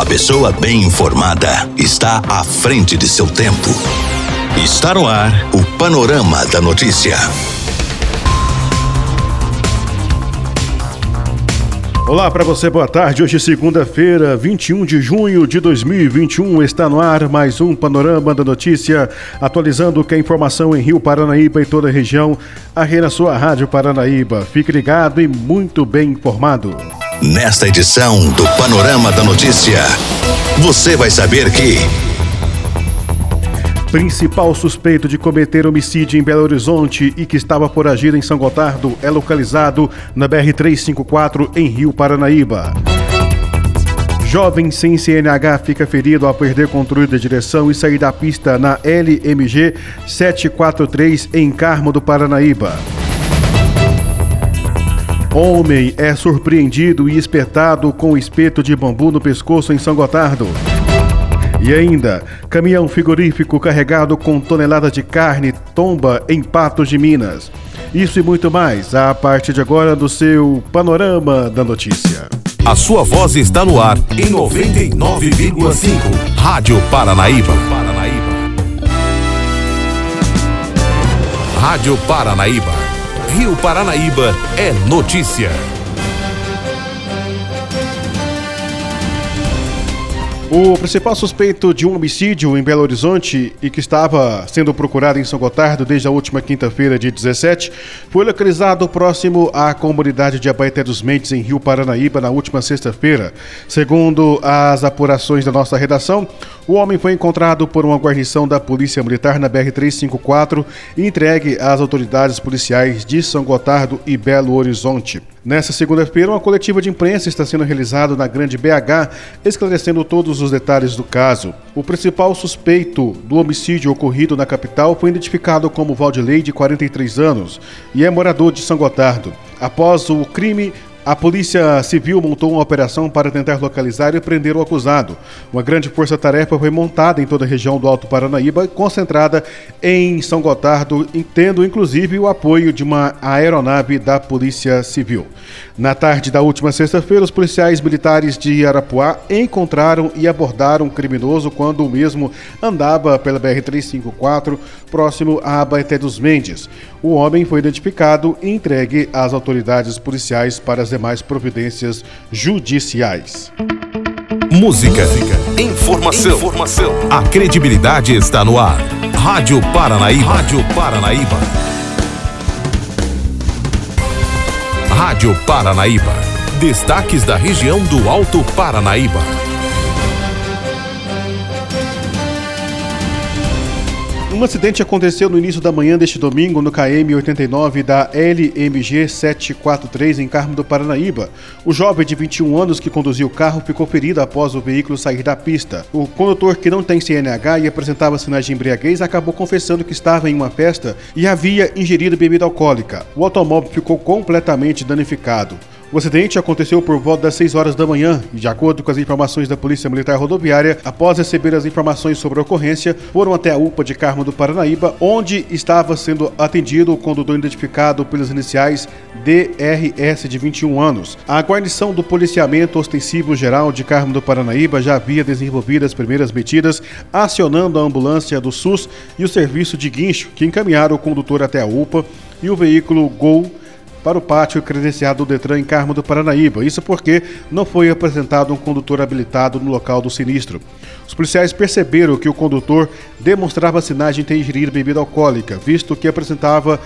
A pessoa bem informada está à frente de seu tempo. Está no ar o Panorama da Notícia. Olá para você, boa tarde. Hoje, segunda-feira, 21 de junho de 2021, está no ar mais um Panorama da Notícia, atualizando o que é informação em Rio Paranaíba e toda a região, aqui na sua Rádio Paranaíba. Fique ligado e muito bem informado. Nesta edição do Panorama da Notícia, você vai saber que... Principal suspeito de cometer homicídio em Belo Horizonte e que estava foragido em São Gotardo é localizado na BR-354 em Rio Paranaíba. Jovem sem CNH fica ferido ao perder controle da direção e sair da pista na LMG-743 em Carmo do Paranaíba. Homem é surpreendido e espetado com espeto de bambu no pescoço em São Gotardo. E ainda, caminhão frigorífico carregado com toneladas de carne tomba em Patos de Minas. Isso e muito mais a partir de agora do seu Panorama da Notícia. A sua voz está no ar em 99,5. Rádio Paranaíba. Rádio Paranaíba. Rio Paranaíba é notícia. O principal suspeito de um homicídio em Belo Horizonte e que estava sendo procurado em São Gotardo desde a última quinta-feira, dia 17, foi localizado próximo à comunidade de Abaeté dos Mendes, em Rio Paranaíba, na última sexta-feira. Segundo as apurações da nossa redação, o homem foi encontrado por uma guarnição da Polícia Militar na BR-354 e entregue às autoridades policiais de São Gotardo e Belo Horizonte. Nessa segunda-feira, uma coletiva de imprensa está sendo realizada na Grande BH, esclarecendo todos os detalhes do caso. O principal suspeito do homicídio ocorrido na capital foi identificado como Valdelei, de 43 anos, e é morador de São Gotardo. Após o crime, a Polícia Civil montou uma operação para tentar localizar e prender o acusado. Uma grande força-tarefa foi montada em toda a região do Alto Paranaíba e concentrada em São Gotardo, tendo inclusive o apoio de uma aeronave da Polícia Civil. Na tarde da última sexta-feira, os policiais militares de Arapuá encontraram e abordaram um criminoso quando o mesmo andava pela BR-354 próximo a Abaeté dos Mendes. O homem foi identificado e entregue às autoridades policiais para as demais providências judiciais. Música, informação. A credibilidade está no ar. Rádio Paranaíba. Destaques da região do Alto Paranaíba. Um acidente aconteceu no início da manhã deste domingo no KM 89 da LMG-743 em Carmo do Paranaíba. O jovem de 21 anos que conduziu o carro ficou ferido após o veículo sair da pista. O condutor, que não tem CNH e apresentava sinais de embriaguez, acabou confessando que estava em uma festa e havia ingerido bebida alcoólica. O automóvel ficou completamente danificado. O acidente aconteceu por volta das 6 horas da manhã e, de acordo com as informações da Polícia Militar Rodoviária, após receber as informações sobre a ocorrência, foram até a UPA de Carmo do Paranaíba, onde estava sendo atendido o condutor identificado pelas iniciais DRS, de 21 anos. A guarnição do Policiamento Ostensivo Geral de Carmo do Paranaíba já havia desenvolvido as primeiras medidas, acionando a ambulância do SUS e o serviço de guincho, que encaminharam o condutor até a UPA e o veículo Gol para o pátio credenciado do DETRAN em Carmo do Paranaíba. Isso porque não foi apresentado um condutor habilitado no local do sinistro. Os policiais perceberam que o condutor demonstrava sinais de ter ingerido bebida alcoólica, visto que apresentava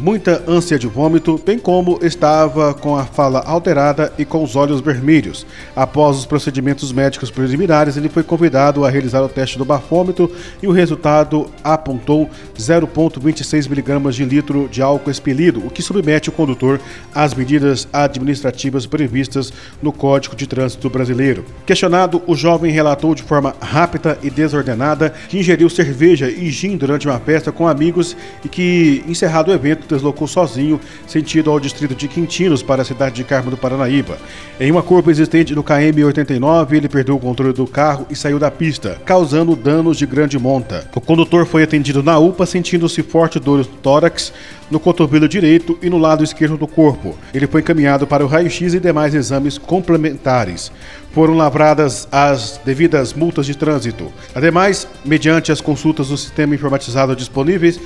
muita ânsia de vômito, bem como estava com a fala alterada e com os olhos vermelhos. Após os procedimentos médicos preliminares, ele foi convidado a realizar o teste do bafômetro e o resultado apontou 0,26 miligramas de litro de álcool expelido, o que submete o condutor às medidas administrativas previstas no Código de Trânsito Brasileiro. Questionado, o jovem relatou de forma rápida e desordenada que ingeriu cerveja e gin durante uma festa com amigos e que, encerrado o evento, Barreto deslocou sozinho sentido ao distrito de Quintinos para a cidade de Carmo do Paranaíba. Em uma curva existente no KM 89, ele perdeu o controle do carro e saiu da pista, causando danos de grande monta. O condutor foi atendido na UPA sentindo-se forte dores no tórax, no cotovelo direito e no lado esquerdo do corpo. Ele foi encaminhado para o raio-x e demais exames complementares. Foram lavradas as devidas multas de trânsito. Ademais, mediante as consultas do sistema informatizado disponíveis,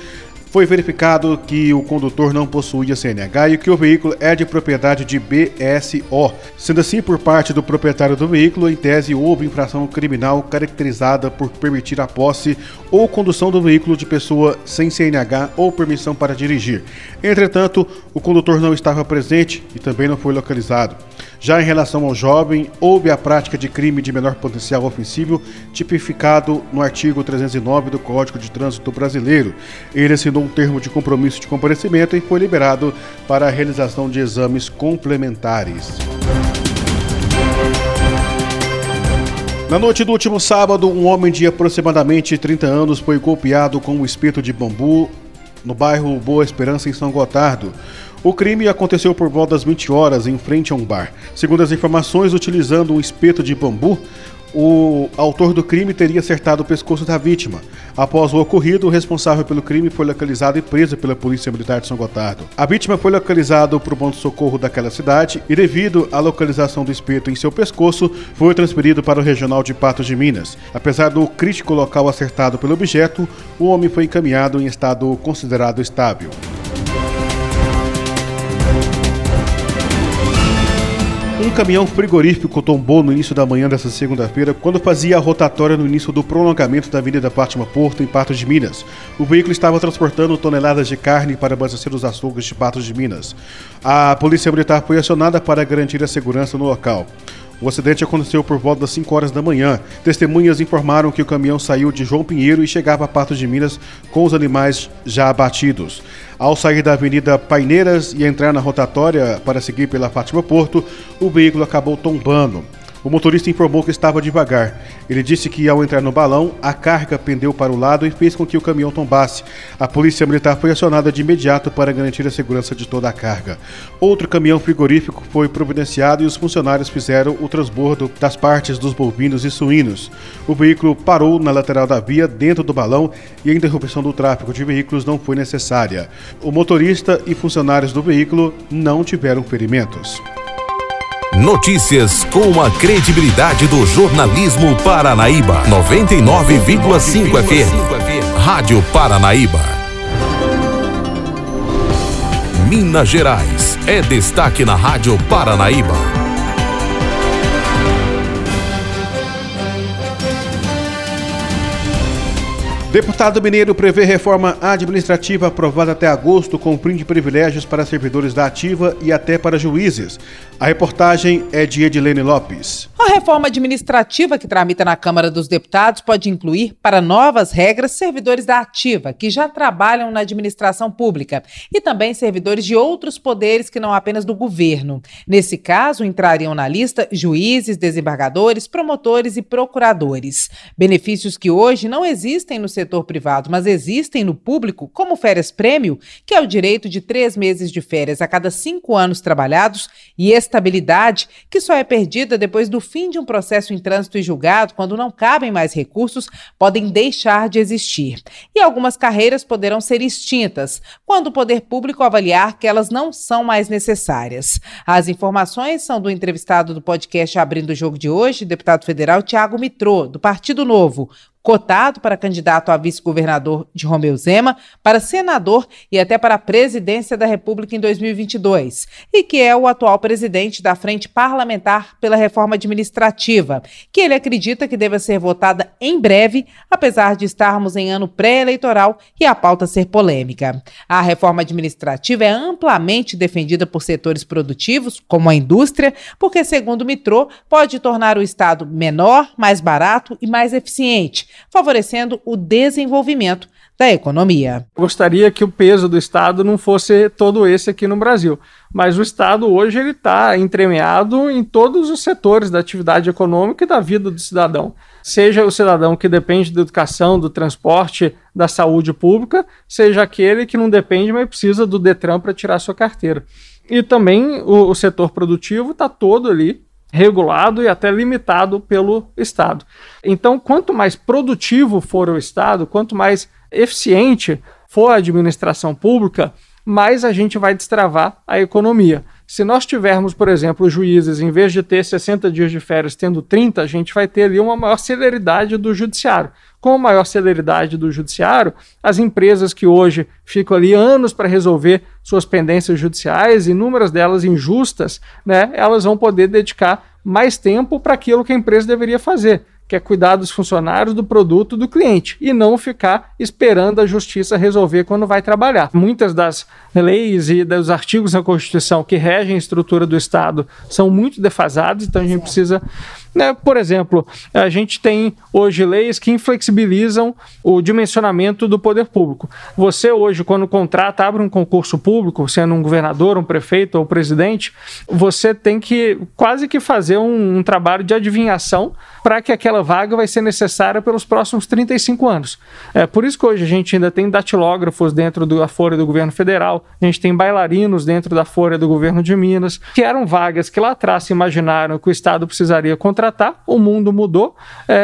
foi verificado que o condutor não possuía CNH e que o veículo é de propriedade de BSO. Sendo assim, por parte do proprietário do veículo, em tese, houve infração criminal caracterizada por permitir a posse ou condução do veículo de pessoa sem CNH ou permissão para dirigir. Entretanto, o condutor não estava presente e também não foi localizado. Já em relação ao jovem, houve a prática de crime de menor potencial ofensivo tipificado no artigo 309 do Código de Trânsito Brasileiro. Ele assinou um termo de compromisso de comparecimento e foi liberado para a realização de exames complementares. Na noite do último sábado, um homem de aproximadamente 30 anos foi golpeado com um espeto de bambu no bairro Boa Esperança, em São Gotardo. O crime aconteceu por volta das 20 horas, em frente a um bar. Segundo as informações, utilizando um espeto de bambu, o autor do crime teria acertado o pescoço da vítima. Após o ocorrido, o responsável pelo crime foi localizado e preso pela Polícia Militar de São Gotardo. A vítima foi localizada para o pronto-socorro daquela cidade e, devido à localização do espeto em seu pescoço, foi transferido para o Regional de Patos de Minas. Apesar do crítico local acertado pelo objeto, o homem foi encaminhado em estado considerado estável. Um caminhão frigorífico tombou no início da manhã desta segunda-feira quando fazia a rotatória no início do prolongamento da Avenida Pátima Porto, em Patos de Minas. O veículo estava transportando toneladas de carne para abastecer os açougues de Patos de Minas. A Polícia Militar foi acionada para garantir a segurança no local. O acidente aconteceu por volta das 5 horas da manhã. Testemunhas informaram que o caminhão saiu de João Pinheiro e chegava a Patos de Minas com os animais já abatidos. Ao sair da Avenida Paineiras e entrar na rotatória para seguir pela Pátima Porto, o veículo acabou tombando. O motorista informou que estava devagar. Ele disse que, ao entrar no balão, a carga pendeu para o lado e fez com que o caminhão tombasse. A Polícia Militar foi acionada de imediato para garantir a segurança de toda a carga. Outro caminhão frigorífico foi providenciado e os funcionários fizeram o transbordo das partes dos bovinos e suínos. O veículo parou na lateral da via, dentro do balão, e a interrupção do tráfego de veículos não foi necessária. O motorista e funcionários do veículo não tiveram ferimentos. Notícias com a credibilidade do jornalismo Paranaíba. 99,5 FM. Rádio Paranaíba. Minas Gerais é destaque na Rádio Paranaíba. Deputado mineiro prevê reforma administrativa aprovada até agosto com fim de privilégios para servidores da ativa e até para juízes. A reportagem é de Edilene Lopes. A reforma administrativa que tramita na Câmara dos Deputados pode incluir, para novas regras, servidores da ativa, que já trabalham na administração pública, e também servidores de outros poderes que não apenas do governo. Nesse caso, entrariam na lista juízes, desembargadores, promotores e procuradores. Benefícios que hoje não existem no setor privado, mas existem no público, como férias-prêmio, que é o direito de 3 meses de férias a cada 5 anos trabalhados, e estabilidade, que só é perdida depois do fim de um processo em trânsito e julgado, quando não cabem mais recursos, podem deixar de existir. E algumas carreiras poderão ser extintas, quando o poder público avaliar que elas não são mais necessárias. As informações são do entrevistado do podcast Abrindo o Jogo de hoje, deputado federal Tiago Mitraud, do Partido Novo, cotado para candidato a vice-governador de Romeu Zema, para senador e até para a presidência da República em 2022, e que é o atual presidente da Frente Parlamentar pela Reforma Administrativa, que ele acredita que deva ser votada em breve, apesar de estarmos em ano pré-eleitoral e a pauta ser polêmica. A reforma administrativa é amplamente defendida por setores produtivos, como a indústria, porque, segundo Mitraud, pode tornar o Estado menor, mais barato e mais eficiente, favorecendo o desenvolvimento da economia. Gostaria que o peso do Estado não fosse todo esse aqui no Brasil, mas o Estado hoje ele está entremeado em todos os setores da atividade econômica e da vida do cidadão. Seja o cidadão que depende da educação, do transporte, da saúde pública, seja aquele que não depende, mas precisa do DETRAN para tirar sua carteira. E também o setor produtivo está todo ali regulado e até limitado pelo Estado. Então, quanto mais produtivo for o Estado, quanto mais eficiente for a administração pública, mais a gente vai destravar a economia. Se nós tivermos, por exemplo, juízes, em vez de ter 60 dias de férias, tendo 30, a gente vai ter ali uma maior celeridade do judiciário. Com a maior celeridade do judiciário, as empresas que hoje ficam ali anos para resolver suas pendências judiciais, inúmeras delas injustas, né, elas vão poder dedicar mais tempo para aquilo que a empresa deveria fazer, que é cuidar dos funcionários, do produto, do cliente, e não ficar esperando a justiça resolver quando vai trabalhar. Muitas das leis e dos artigos da Constituição que regem a estrutura do Estado são muito defasados, então a gente precisa... Né, por exemplo, a gente tem hoje leis que inflexibilizam o dimensionamento do poder público. Você hoje, quando contrata, abre um concurso público, sendo um governador, um prefeito ou um presidente, você tem que quase que fazer um trabalho de adivinhação para que aquela vaga vai ser necessária pelos próximos 35 anos. É por isso que hoje a gente ainda tem datilógrafos dentro da folha do governo federal, a gente tem bailarinos dentro da folha do governo de Minas, que eram vagas que lá atrás se imaginaram que o Estado precisaria contratar, o mundo mudou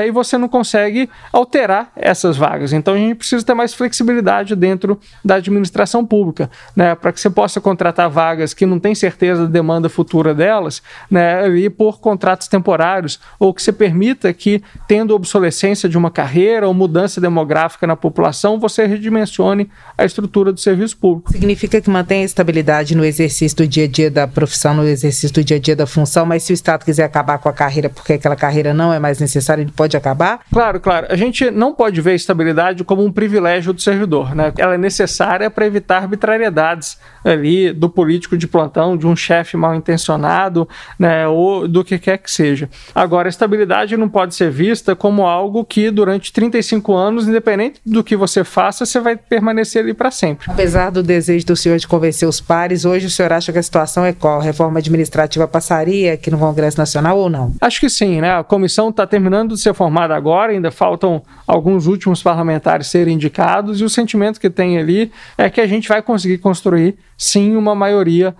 e você não consegue alterar essas vagas. Então a gente precisa ter mais flexibilidade dentro da administração pública, né, para que você possa contratar vagas que não tem certeza da demanda futura delas, né, e por contratos temporários, ou que você permita que, tendo obsolescência de uma carreira ou mudança demográfica na população, você redimensione a estrutura do serviço público. Significa que mantém a estabilidade no exercício do dia a dia da profissão, no exercício do dia a dia da função, mas se o Estado quiser acabar com a carreira porque aquela carreira não é mais necessária, ele pode acabar? Claro, claro. A gente não pode ver a estabilidade como um privilégio do servidor, né? Ela é necessária para evitar arbitrariedades ali do político de plantão, de um chefe mal intencionado, né? Ou do que quer que seja. Agora, a estabilidade não pode ser vista como algo que durante 35 anos, independente do que você faça, você vai permanecer ali para sempre. Apesar do desejo do senhor de convencer os pares, hoje o senhor acha que a situação é qual? A reforma administrativa passaria aqui no Congresso Nacional ou não? Acho que sim, né? A comissão está terminando de ser formada agora, ainda faltam alguns últimos parlamentares serem indicados, e o sentimento que tem ali é que a gente vai conseguir construir, sim, uma maioria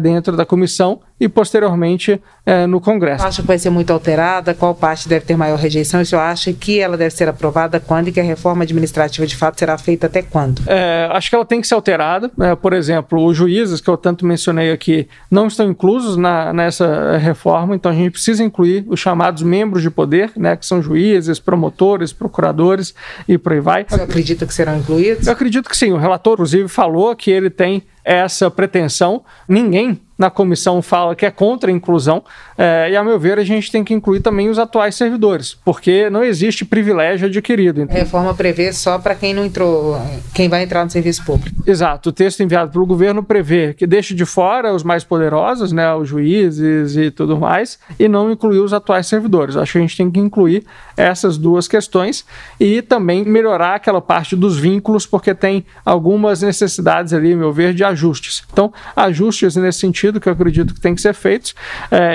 dentro da comissão e posteriormente no Congresso. Acha que vai ser muito alterada? Qual parte deve ter maior rejeição? E o senhor acha que ela deve ser aprovada quando e que a reforma administrativa de fato será feita até quando? Acho que ela tem que ser alterada. Por exemplo, os juízes que eu tanto mencionei aqui não estão inclusos nessa reforma, então a gente precisa incluir os chamados membros de poder, né, que são juízes, promotores, procuradores e por aí vai. Você acredita que serão incluídos? Eu acredito que sim. O relator, inclusive, falou que ele tem essa pretensão. Ninguém na comissão fala que é contra a inclusão, e, a meu ver, a gente tem que incluir também os atuais servidores, porque não existe privilégio adquirido. Então, a reforma prevê só para quem não entrou, quem vai entrar no serviço público. Exato. O texto enviado pelo governo prevê que deixe de fora os mais poderosos, né, os juízes e tudo mais, e não incluir os atuais servidores. Acho que a gente tem que incluir essas duas questões e também melhorar aquela parte dos vínculos, porque tem algumas necessidades ali, a meu ver, de ajustes. Então, ajustes nesse sentido que eu acredito que tem que ser feitos,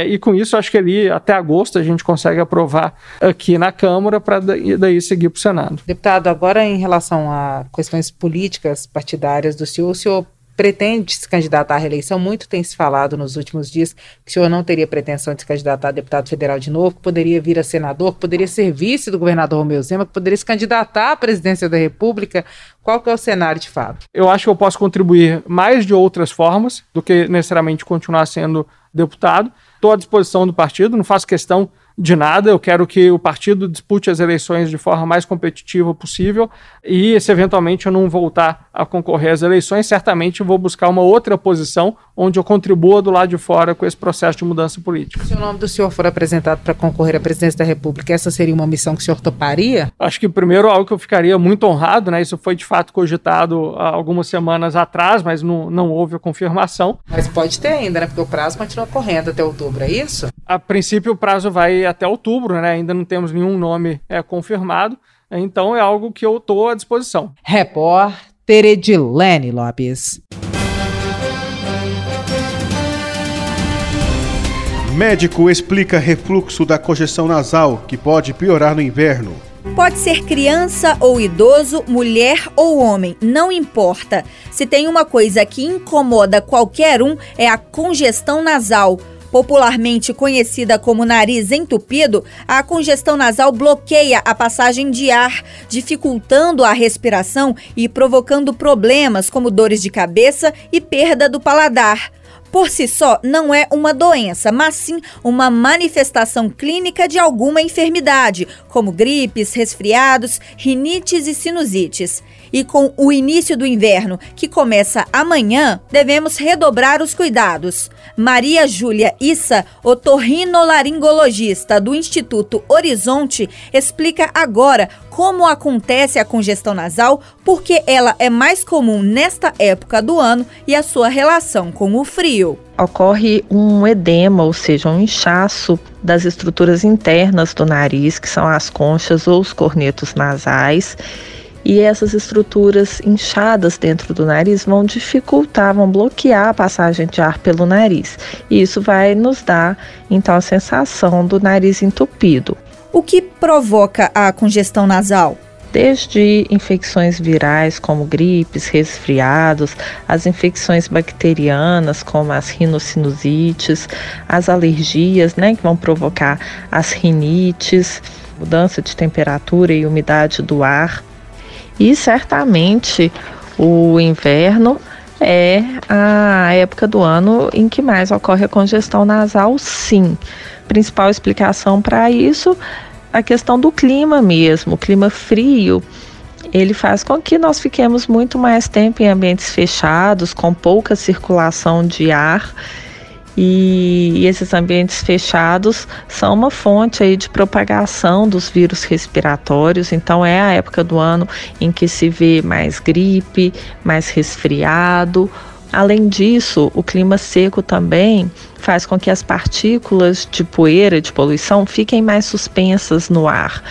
e com isso acho que ali até agosto a gente consegue aprovar aqui na Câmara para daí seguir para o Senado. Deputado, agora em relação a questões políticas partidárias do senhor, o senhor pretende se candidatar à reeleição? Muito tem se falado nos últimos dias que o senhor não teria pretensão de se candidatar a deputado federal de novo, que poderia vir a senador, que poderia ser vice do governador Romeu Zema, que poderia se candidatar à presidência da República. Qual que é o cenário de fato? Eu acho que eu posso contribuir mais de outras formas do que necessariamente continuar sendo deputado. Estou à disposição do partido, não faço questão de nada, eu quero que o partido dispute as eleições de forma mais competitiva possível e, se eventualmente eu não voltar a concorrer às eleições, certamente eu vou buscar uma outra posição onde eu contribua do lado de fora com esse processo de mudança política. Se o nome do senhor for apresentado para concorrer à presidência da República, essa seria uma missão que o senhor toparia? Acho que primeiro algo que eu ficaria muito honrado, né? Isso foi de fato cogitado há algumas semanas atrás, mas não houve a confirmação. Mas pode ter ainda, né? Porque o prazo continua correndo até outubro, é isso? A princípio o prazo vai até outubro, né? Ainda não temos nenhum nome confirmado. Então é algo que eu estou à disposição. Repórter Edilene Lopes. Médico explica refluxo da congestão nasal, que pode piorar no inverno. Pode ser criança ou idoso, mulher ou homem, não importa. Se tem uma coisa que incomoda qualquer um, é a congestão nasal. Popularmente conhecida como nariz entupido, a congestão nasal bloqueia a passagem de ar, dificultando a respiração e provocando problemas como dores de cabeça e perda do paladar. Por si só, não é uma doença, mas sim uma manifestação clínica de alguma enfermidade, como gripes, resfriados, rinites e sinusites. E com o início do inverno, que começa amanhã, devemos redobrar os cuidados. Maria Júlia Issa, otorrinolaringologista do Instituto Horizonte, explica agora como acontece a congestão nasal, porque ela é mais comum nesta época do ano e a sua relação com o frio. Ocorre um edema, ou seja, um inchaço das estruturas internas do nariz, que são as conchas ou os cornetos nasais. E essas estruturas inchadas dentro do nariz vão dificultar, vão bloquear a passagem de ar pelo nariz. E isso vai nos dar, então, a sensação do nariz entupido. O que provoca a congestão nasal? Desde infecções virais, como gripes, resfriados, as infecções bacterianas, como as rinossinusites, as alergias, que vão provocar as rinites, mudança de temperatura e umidade do ar. E certamente o inverno é a época do ano em que mais ocorre a congestão nasal, sim. Principal explicação para isso, a questão do clima mesmo. O clima frio, ele faz com que nós fiquemos muito mais tempo em ambientes fechados, com pouca circulação de ar. E esses ambientes fechados são uma fonte aí de propagação dos vírus respiratórios. Então é a época do ano em que se vê mais gripe, mais resfriado. Além disso, o clima seco também faz com que as partículas de poeira, de poluição, fiquem mais suspensas no ar.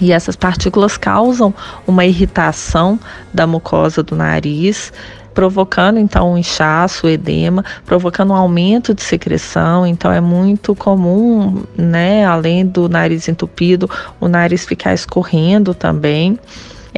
E essas partículas causam uma irritação da mucosa do nariz, provocando então um inchaço, edema, provocando um aumento de secreção. Então é muito comum, além do nariz entupido, o nariz ficar escorrendo também.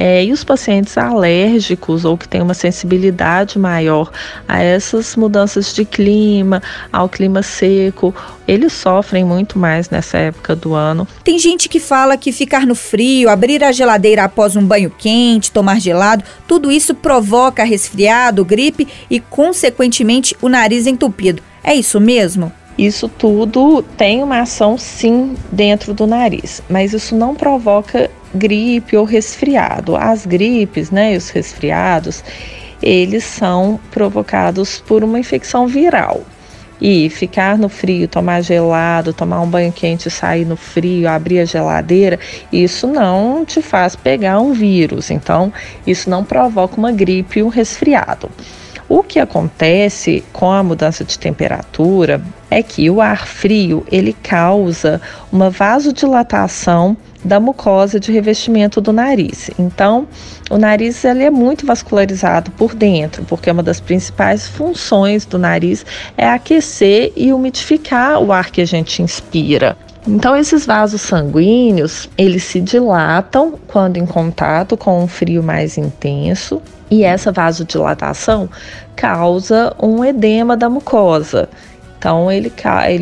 E os pacientes alérgicos ou que têm uma sensibilidade maior a essas mudanças de clima, ao clima seco, eles sofrem muito mais nessa época do ano. Tem gente que fala que ficar no frio, abrir a geladeira após um banho quente, tomar gelado, tudo isso provoca resfriado, gripe e, consequentemente, o nariz entupido. É isso mesmo? Isso tudo tem uma ação, sim, dentro do nariz, mas isso não provoca gripe ou resfriado. As gripes, e os resfriados, eles são provocados por uma infecção viral. E ficar no frio, tomar gelado, tomar um banho quente, sair no frio, abrir a geladeira, isso não te faz pegar um vírus. Então, isso não provoca uma gripe ou um resfriado. O que acontece com a mudança de temperatura é que o ar frio, ele causa uma vasodilatação da mucosa de revestimento do nariz. Então, o nariz ele é muito vascularizado por dentro, porque uma das principais funções do nariz é aquecer e umidificar o ar que a gente inspira. Então, esses vasos sanguíneos, eles se dilatam quando em contato com um frio mais intenso, e essa vasodilatação causa um edema da mucosa. Então, ele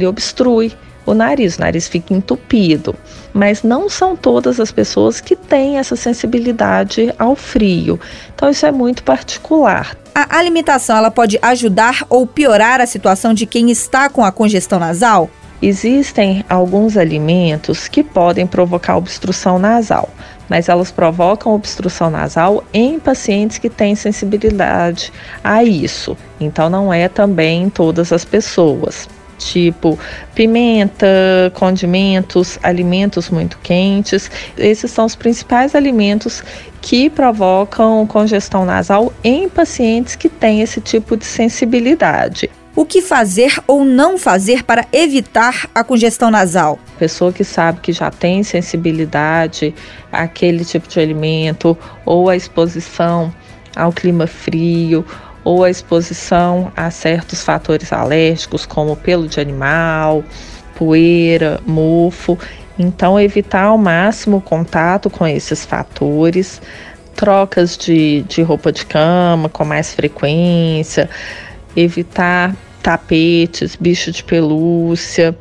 obstrui o nariz fica entupido, mas não são todas as pessoas que têm essa sensibilidade ao frio, então isso é muito particular. A alimentação ela pode ajudar ou piorar a situação de quem está com a congestão nasal? Existem alguns alimentos que podem provocar obstrução nasal, mas elas provocam obstrução nasal em pacientes que têm sensibilidade a isso, então não é também em todas as pessoas. Tipo pimenta, condimentos, alimentos muito quentes. Esses são os principais alimentos que provocam congestão nasal em pacientes que têm esse tipo de sensibilidade. O que fazer ou não fazer para evitar a congestão nasal? Pessoa que sabe que já tem sensibilidade àquele tipo de alimento, ou a exposição ao clima frio, ou a exposição a certos fatores alérgicos, como pelo de animal, poeira, mofo. Então, evitar ao máximo o contato com esses fatores, trocas de roupa de cama com mais frequência, evitar tapetes, bicho de pelúcia,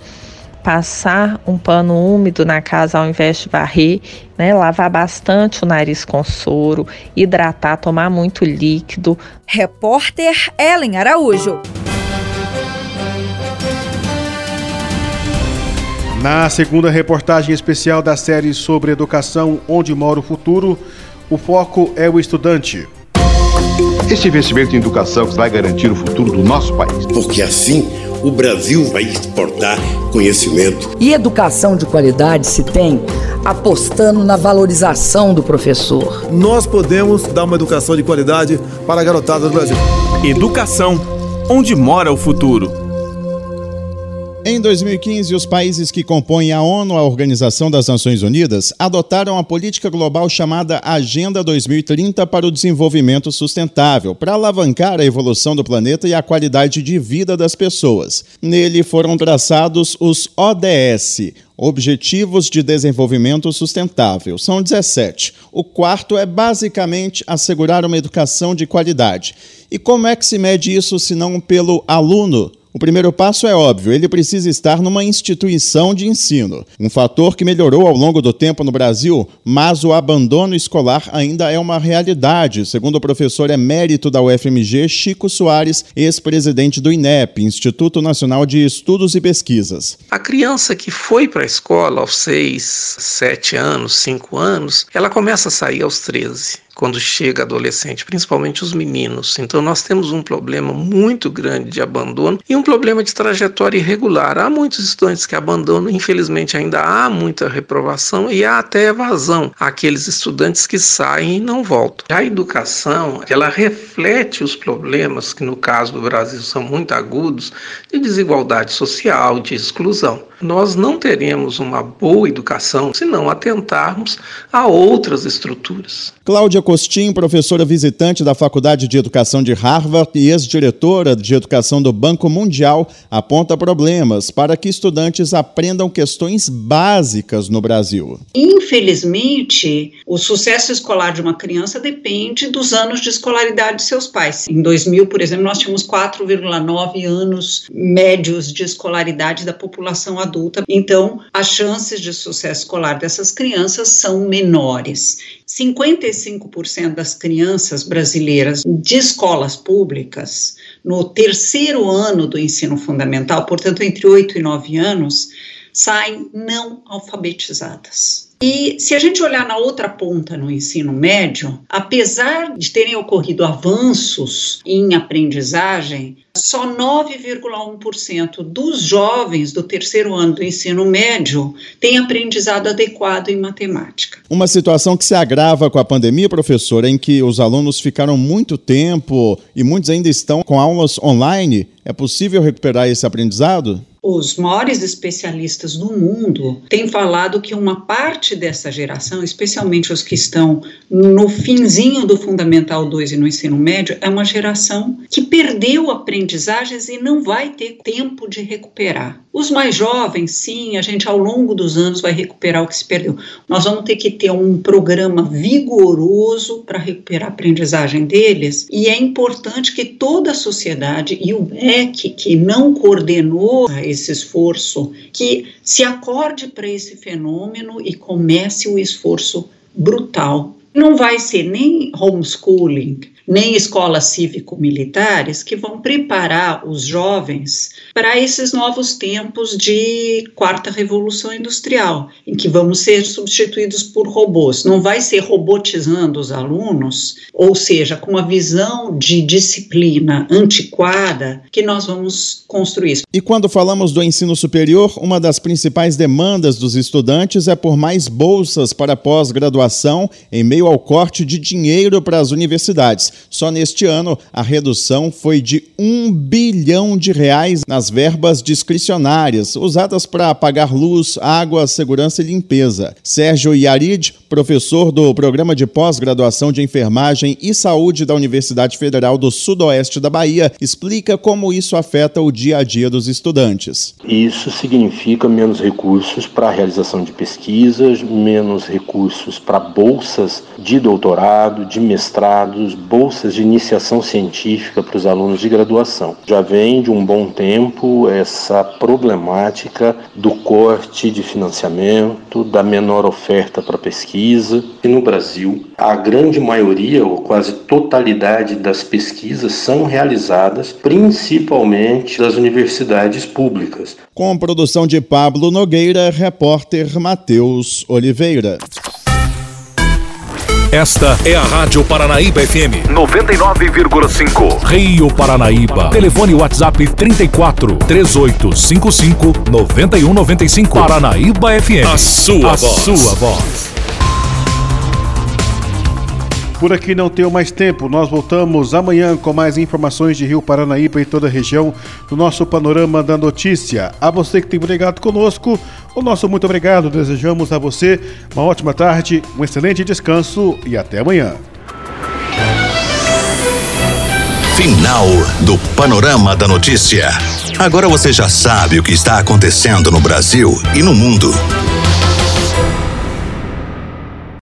passar um pano úmido na casa ao invés de varrer, né? Lavar bastante o nariz com soro, hidratar, tomar muito líquido. Repórter Ellen Araújo. Na segunda reportagem especial da série sobre educação, Onde Mora o Futuro, o foco é o estudante. Este investimento em educação vai garantir o futuro do nosso país. Porque assim o Brasil vai exportar conhecimento. E educação de qualidade se tem apostando na valorização do professor. Nós podemos dar uma educação de qualidade para a garotada do Brasil. Educação, onde mora o futuro. Em 2015, os países que compõem a ONU, a Organização das Nações Unidas, adotaram a política global chamada Agenda 2030 para o Desenvolvimento Sustentável, para alavancar a evolução do planeta e a qualidade de vida das pessoas. Nele foram traçados os ODS, Objetivos de Desenvolvimento Sustentável. São 17. O quarto é basicamente assegurar uma educação de qualidade. E como é que se mede isso, se não pelo aluno? O primeiro passo é óbvio, ele precisa estar numa instituição de ensino. Um fator que melhorou ao longo do tempo no Brasil, mas o abandono escolar ainda é uma realidade, segundo o professor emérito da UFMG, Chico Soares, ex-presidente do INEP, Instituto Nacional de Estudos e Pesquisas. A criança que foi para a escola aos 6, 7 anos, 5 anos, ela começa a sair aos 13. Quando chega adolescente, principalmente os meninos. Então nós temos um problema muito grande de abandono e um problema de trajetória irregular. Há muitos estudantes que abandonam, infelizmente ainda há muita reprovação e há até evasão. Há aqueles estudantes que saem e não voltam. A educação, ela reflete os problemas que no caso do Brasil são muito agudos, de desigualdade social, de exclusão. Nós não teremos uma boa educação se não atentarmos a outras estruturas. Cláudia Costin, professora visitante da Faculdade de Educação de Harvard e ex-diretora de Educação do Banco Mundial, aponta problemas para que estudantes aprendam questões básicas no Brasil. Infelizmente, o sucesso escolar de uma criança depende dos anos de escolaridade de seus pais. Em 2000, por exemplo, nós tínhamos 4,9 anos médios de escolaridade da população adulta. Então, as chances de sucesso escolar dessas crianças são menores. 55% das crianças brasileiras de escolas públicas, no terceiro ano do ensino fundamental, portanto, entre 8 e 9 anos, saem não alfabetizadas. E se a gente olhar na outra ponta no ensino médio, apesar de terem ocorrido avanços em aprendizagem, só 9,1% dos jovens do terceiro ano do ensino médio têm aprendizado adequado em matemática. Uma situação que se agrava com a pandemia, professora, em que os alunos ficaram muito tempo e muitos ainda estão com aulas online. É possível recuperar esse aprendizado? Os maiores especialistas do mundo têm falado que uma parte dessa geração, especialmente os que estão no finzinho do Fundamental 2 e no ensino médio, é uma geração que perdeu aprendizagens e não vai ter tempo de recuperar. Os mais jovens, sim, a gente ao longo dos anos vai recuperar o que se perdeu. Nós vamos ter que ter um programa vigoroso para recuperar a aprendizagem deles, e é importante que toda a sociedade e o MEC, que não coordenou esse esforço, que se acorde para esse fenômeno e comece um esforço brutal. Não vai ser nem homeschooling, nem escolas cívico-militares que vão preparar os jovens para esses novos tempos de quarta revolução industrial, em que vamos ser substituídos por robôs. Não vai ser robotizando os alunos, ou seja, com uma visão de disciplina antiquada que nós vamos construir isso. E quando falamos do ensino superior, uma das principais demandas dos estudantes é por mais bolsas para pós-graduação em meio ao corte de dinheiro para as universidades. Só neste ano, a redução foi de R$1 bilhão nas verbas discricionárias, usadas para pagar luz, água, segurança e limpeza. Sérgio Yarid, professor do Programa de Pós-Graduação de Enfermagem e Saúde da Universidade Federal do Sudoeste da Bahia, explica como isso afeta o dia a dia dos estudantes. Isso significa menos recursos para a realização de pesquisas, menos recursos para bolsas de doutorado, de mestrados, bolsas de iniciação científica para os alunos de graduação. Já vem de um bom tempo essa problemática do corte de financiamento, da menor oferta para pesquisa. E no Brasil, a grande maioria ou quase totalidade das pesquisas são realizadas principalmente das universidades públicas. Com produção de Pablo Nogueira, repórter Matheus Oliveira. Esta é a Rádio Paranaíba FM 99,5. Rio Paranaíba. Telefone WhatsApp 34 3855 9195. Paranaíba FM. A sua voz. Por aqui não tenho mais tempo, nós voltamos amanhã com mais informações de Rio Paranaíba e toda a região no nosso Panorama da Notícia. A você que tem brigado conosco, o nosso muito obrigado. Desejamos a você uma ótima tarde, um excelente descanso e até amanhã. Final do Panorama da Notícia. Agora você já sabe o que está acontecendo no Brasil e no mundo.